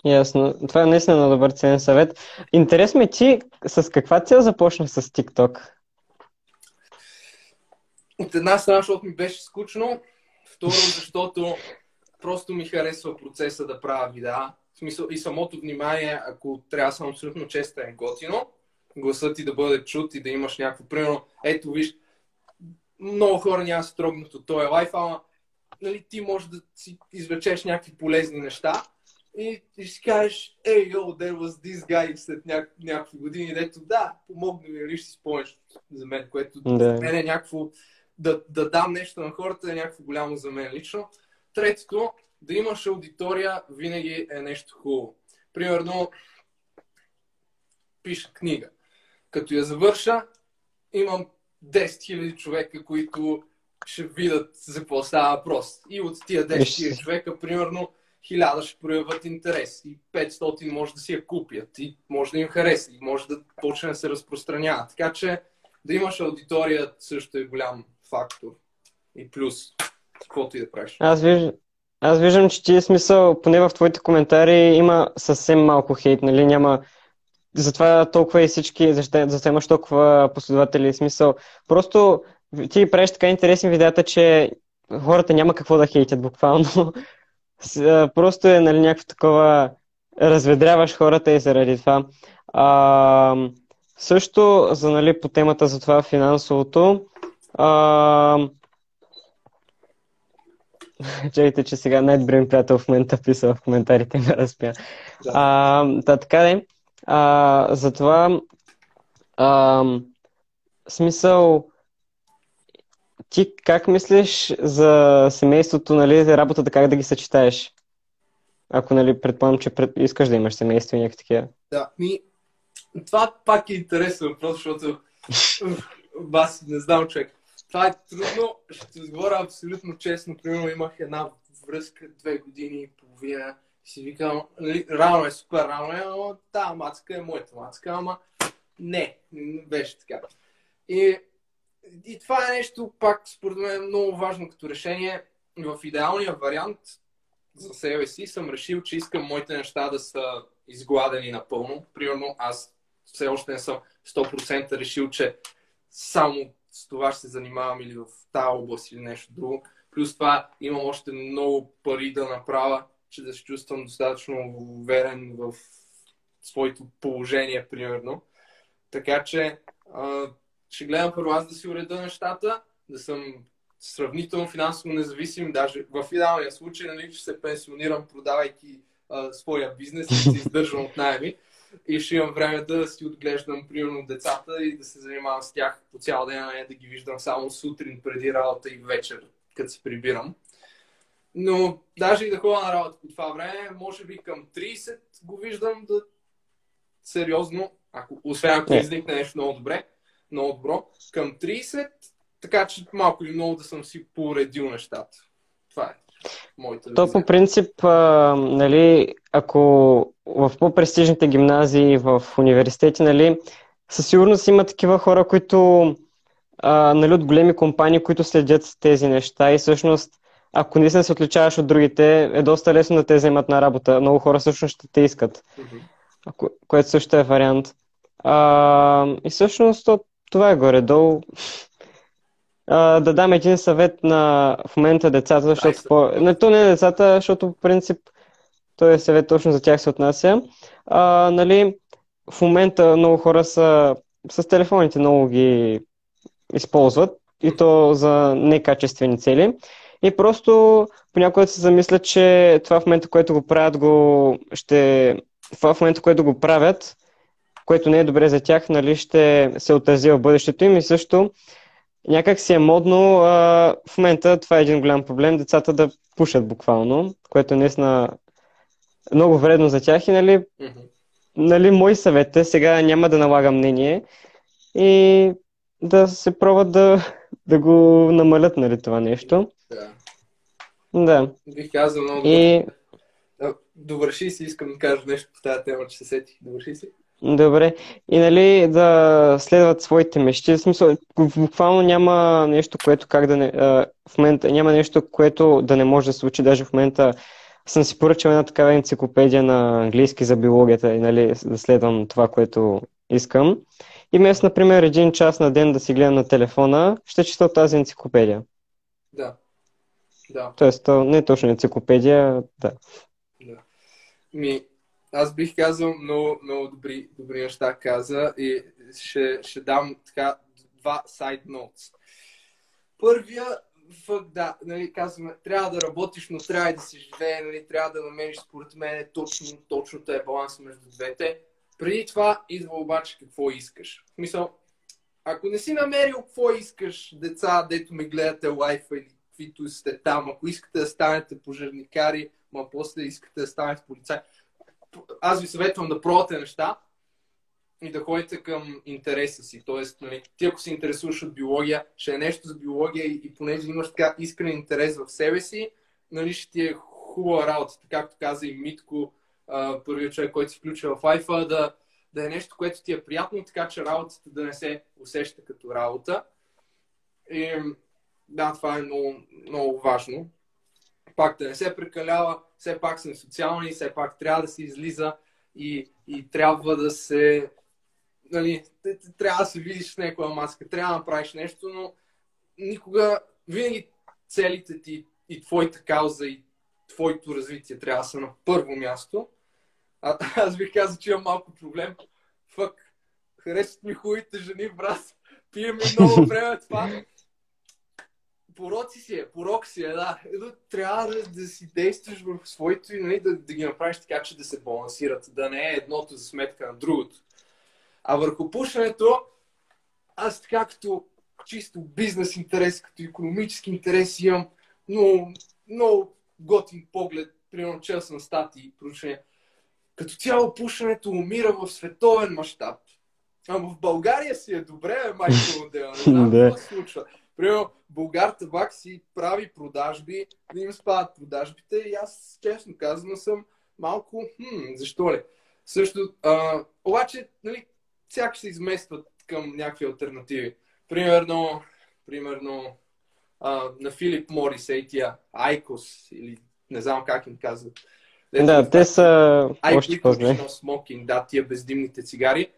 Ясно. Това е наистина на добър ценен съвет. Интересно ми, ти с каква цел започна с TikTok? От една страна, защото ми беше скучно. Второ, защото просто ми харесва процеса да правя видеа. В смисъл и самото внимание, ако трябва да съм абсолютно честен, готино, гласът ти да бъде чут и да имаш някакво, примерно, ето виж, много хора няма се трогнат от този лайф, ама нали, ти можеш да си извлечеш някакви полезни неща и ще си кажеш, ей, йо, there was this guy след някакви години, дето да, помогна ми, или ще си спомнеш за мен, което за мен е някакво, да дам нещо на хората е някакво голямо за мен лично. Третото, да имаш аудитория винаги е нещо хубаво. Примерно, пиша книга. Като я завърша, имам 10 000 човека, които ще видят за какво става въпрос. И от тия 10 000 човека, примерно, 1000 ще проявят интерес. И 500 може да си я купят. И може да им хареса. И може да почне да се разпространява. Така че да имаш аудитория също е голям фактор. И плюс. Каквото и да правиш. Аз виждам, че ти е смисъл, поне в твоите коментари има съвсем малко хейт, нали, няма, затова толкова и всички, затова имаш толкова последователи, смисъл, просто ти правиш така интересни видеята, че хората няма какво да хейтят буквално, просто е нали, някакво такова, разведряваш хората и заради това. Също, за, нали, по темата за това финансовото, чакайте, че сега най-добрият приятел в момента писал в коментарите и ме разпя. Така де. Затова смисъл ти как мислиш за семейството, нали, за работата, как да ги съчетаеш? Ако, нали, предполагам, че искаш да имаш семейство и някакви такива. Да, това пак е интересно, просто защото бас, не знам човек. Това е трудно, ще ти отговоря абсолютно честно. Примерно имах една връзка 2 години и половина и си викам, рано е, супер рано е, но тази мацка е моята мацка, ама не беше така. И това е нещо, пак според мен е много важно като решение. В идеалния вариант за себе си съм решил, че искам моите неща да са изгладени напълно. Примерно аз все още не съм 100% решил, че само с това ще се занимавам или в тази област или нещо друго. Плюс това имам още много пари да направя че да се чувствам достатъчно уверен в своето положение, примерно. Така че ще гледам първо аз да си уреда нещата, да съм сравнително финансово независим, даже в идеалния случай, нали, ще се пенсионирам, продавайки своя бизнес, да се издържам от найми и ще имам време да си отглеждам, примерно, децата и да се занимавам с тях по цял ден, а не да ги виждам само сутрин преди работа и вечер, като се прибирам. Но даже и да ходя на работа по това време, може би към 30 го виждам да сериозно, освен ако изникне нещо много добре, много добро, към 30, така че малко или много да съм си поредил нещата. Това е моята визия. То по принцип, нали, ако в по-престижните гимназии, в университети, нали, със сигурност има такива хора, които нали, от големи компании, които следят тези неща и всъщност ако не се отличаваш от другите, е доста лесно да те вземат на работа. Много хора всъщност ще те искат, което също е вариант. И всъщност това е горе-долу. Да дам един съвет на в момента децата, защото... То не е децата, защото по принцип този съвет точно за тях се отнася. Нали, в момента много хора са с телефоните, много ги използват и то за некачествени цели. И просто понякога се замисля, че това в момента, което го правят, това в момента, което го правят, което не е добре за тях, нали, ще се отрази в бъдещето им и също някак си е модно. В момента това е един голям проблем, децата да пушат буквално, което е наистина много вредно за тях и нали, мои съвет е, сега няма да налагам мнение и да се пробват да го намалят, нали, това нещо. Да. Бих казал много довърши си, искам да кажа нещо по тази тема, че се сетих. Довърши си. Добре. И нали да следват своите мечти. В смисъл, буквално няма нещо, което в момента няма нещо, което да не може да се случи. Даже в момента съм си поръчал една такава енциклопедия на английски за биологията и нали, да следвам това, което искам. И вместо, например, един час на ден да си гледам на телефона, ще чета тази енциклопедия. Да. Да. Тоест, не е точно енциклопедия, да. Аз бих казал много добри неща каза и ще дам така два side notes. Първия, нали, казваме, трябва да работиш, но трябва и да си живее, нали, трябва да намериш според мен точното е баланс между двете. Преди това идва обаче какво искаш. В смисъл, ако не си намерил какво искаш, деца, дето ме гледате лайфа или каквито сте там, ако искате да станете пожарникари, ма после искате да станете полицаи, аз ви съветвам да пробвате неща и да ходите към интереса си. Тоест, нали, ти ако се интересуваш от биология, ще е нещо за биология и понеже имаш така искрен интерес в себе си, нали, ще ти е хубава работа. Както каза и Митко, първият човек, който се включва в Айфа, да е нещо, което ти е приятно, така че работата да не се усеща като работа. И да, това е много, много важно. Пак да не се прекалява, все пак сме социални, все пак трябва да се излиза и трябва да се... Нали, трябва да се видиш с някоя маска, трябва да направиш нещо, но никога, винаги целите ти и твоята кауза и твоето развитие трябва да са на първо място. Аз бих казал, че имам малко проблем. Харесват ми хубавите жени, брат. Пие ми много време това. Порок си е, да. Трябва да си действаш върху своето и нали, да ги направиш така, че да се балансират. Да не е едното за сметка на другото. А върху пушенето, аз така като чисто бизнес интерес, като икономически интерес имам много готин поглед, примерно чел съм статии и проучвания. Като цяло пушенето умира в световен мащаб. Ама в България си е добре, майко отдела. Не знам какво се случва. Примерно, Българтабак си прави продажби, да им спадат продажбите и аз, честно казано, съм малко, защо ли? Също, обаче, нали, всяко се изместват към някакви алтернативи. Примерно на Филип Морис, тия Айкос, или не знам как им казват. Те са още по-зле. Смокинг, да, тия бездимните цигари.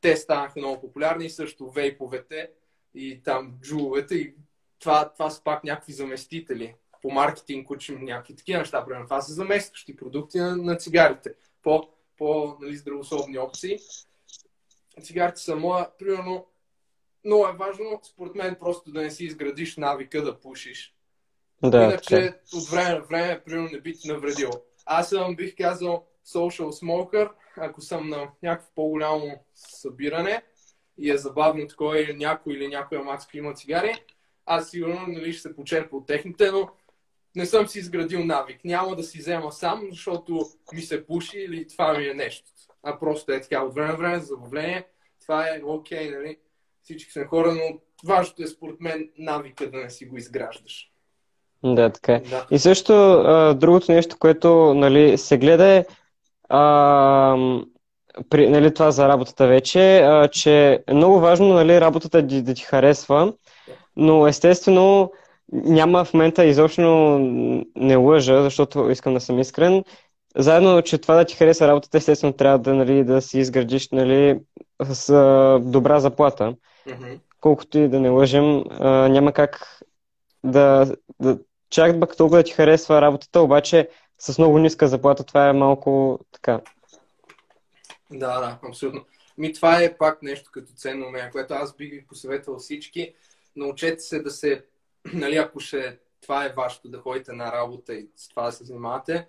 Те станаха много популярни, също вейповете. И там джуловете и това са пак някакви заместители. по маркетинг учим някакви такива неща, примерно това са заместващи продукти на цигарите, по нали, здравословни опции. Цигарите са моя, примерно, много е важно, според мен, просто да не си изградиш навика да пушиш. Да, иначе така. От време на време, примерно, не би ти навредил. Аз съм, бих казал, social smoker, ако съм на някакво по-голямо събиране и е забавно такова или някой или някоя мацка има цигари, аз сигурно нали, ще се почерпя от техните, но не съм си изградил навик. Няма да си взема сам, защото ми се пуши или това ми е нещо. А просто е така, от време на време, за забавление, това е окей, нали? Всички сме хора, но важното е според мен навика да не си го изграждаш. Да, така е. Да. И също другото нещо, което нали, се гледа е при, нали, това за работата вече, че е много важно нали, работата да ти харесва, но естествено няма в момента изобщо не лъжа, защото искам да съм искрен. Заедно, че това да ти хареса работата, естествено трябва да, нали, да си изградиш нали, с добра заплата. Mm-hmm. Колкото и да не лъжим, няма как да чак бък толкова да ти харесва работата, обаче с много ниска заплата това е малко така. Да, да, абсолютно. Ми това е пак нещо като ценно умение, което аз бих ви посъветвал всички. Научете се да се, нали, ако ще това е вашето, да ходите на работа и с това да се занимавате,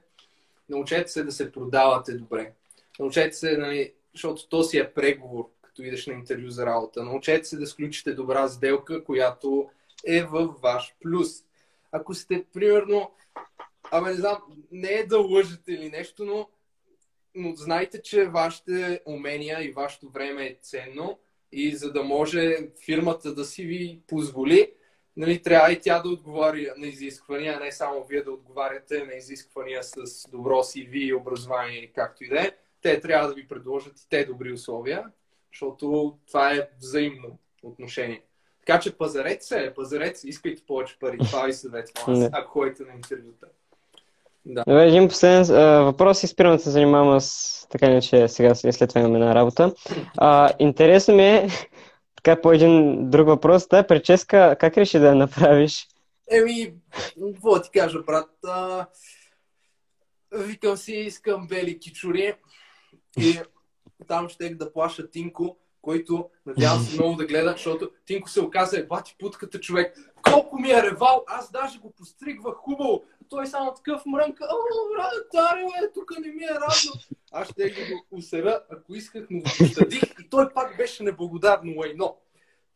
научете се да се продавате добре. Научете се, нали, защото то си е преговор, като идеш на интервю за работа. Научете се да сключите добра сделка, която е във ваш плюс. Ако сте, примерно, не знам, не е да лъжете или нещо, но знайте, че вашите умения и вашето време е ценно и за да може фирмата да си ви позволи, нали, трябва и тя да отговаря на изисквания, не само вие да отговаряте на изисквания с добро CV и образование или както и да е. Те трябва да ви предложат и те добри условия, защото това е взаимно отношение. Така че пазарец, искайте повече пари, това ви съвет, ако ходите на интервюта. Да. Добре, един последен въпрос, изпирам да се занимавам с така иначе сега след това имаме на работа. Интересно ми е, така по един друг въпрос, тая прическа, как реши да я направиш? Еми, какво ти кажа, брат, викам си, искам бели кичури и там ще да плаша Тинко, който надявам се много да гледа, защото Тинко се оказа бати путката човек. Колко ми е ревал, аз даже го постригвах хубаво. Той само такъв мрънка, брат, аре, тук не ми е радно. Аз ще го усера, ако исках, но го щадих и той пак беше неблагодарно лайно.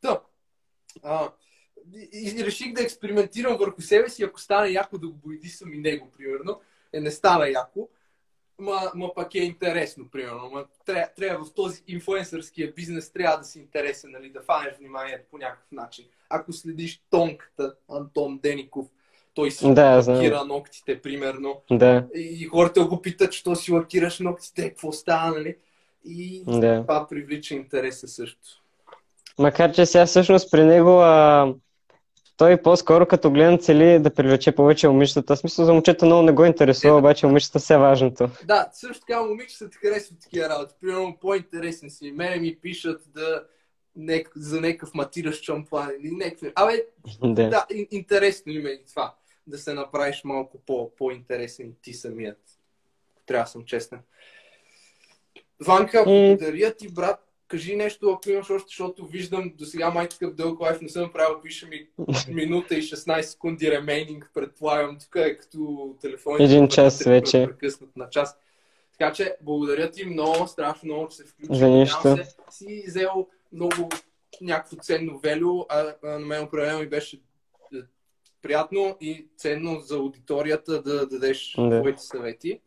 Та, и реших да експериментирам върху себе си, ако стане яко да го боядисам и него, примерно. Не стана яко. Ма пак е интересно, примерно. Трябва в този инфлуенсърския бизнес трябва да си интересен, нали, да фанеш вниманието по някакъв начин. Ако следиш тонката Антон Деников, той си лакира ногтите, примерно. Да. И хората го питат, що си лакираш ногтите, какво става, нали? И това привлича интереса също. Макар, че сега всъщност при него той по-скоро като гледам цели да привлече повече момичетата. В смисъл за момчета много не го интересува, обаче момичетата са важното. Да, също така момичетата харесват такива работи. Примерно по-интересни си. Мене ми пишат за някакъв матираш чампан или някакви. Абе, да, интересно име и това. Да се направиш малко по-интересен ти самият. Трябва да съм честен. Ванка, благодаря ти, брат. Кажи нещо, ако имаш още, защото виждам до сега май такъв дълг лайф, не съм правил, пише ми минута и 16 секунди ремейнинг, предполагам, тук е като телефоните. Един час вече. Прекъснат на час. Така че, благодаря ти много, страшно много, че се включи. За нищо. Си взел много някакво ценно велю, на мен определено ми беше приятно и ценно за аудиторията да дадеш твоите съвети.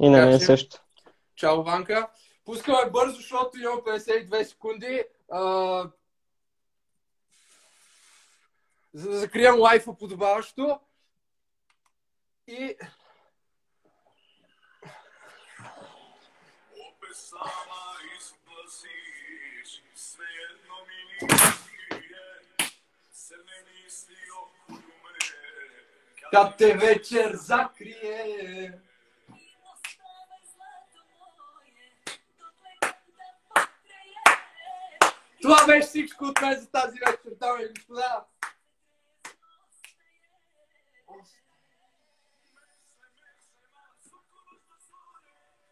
И на мен също. Чао, Ванка. Пускаме бързо, защото имам 52 секунди. За да закрием лайфа подобаващо. И... Като те вечер закрие... Това беше всичко от мен за тази вечер, дами и господа.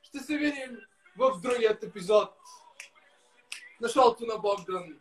Ще се видим в другият епизод на шоуто на Богдан.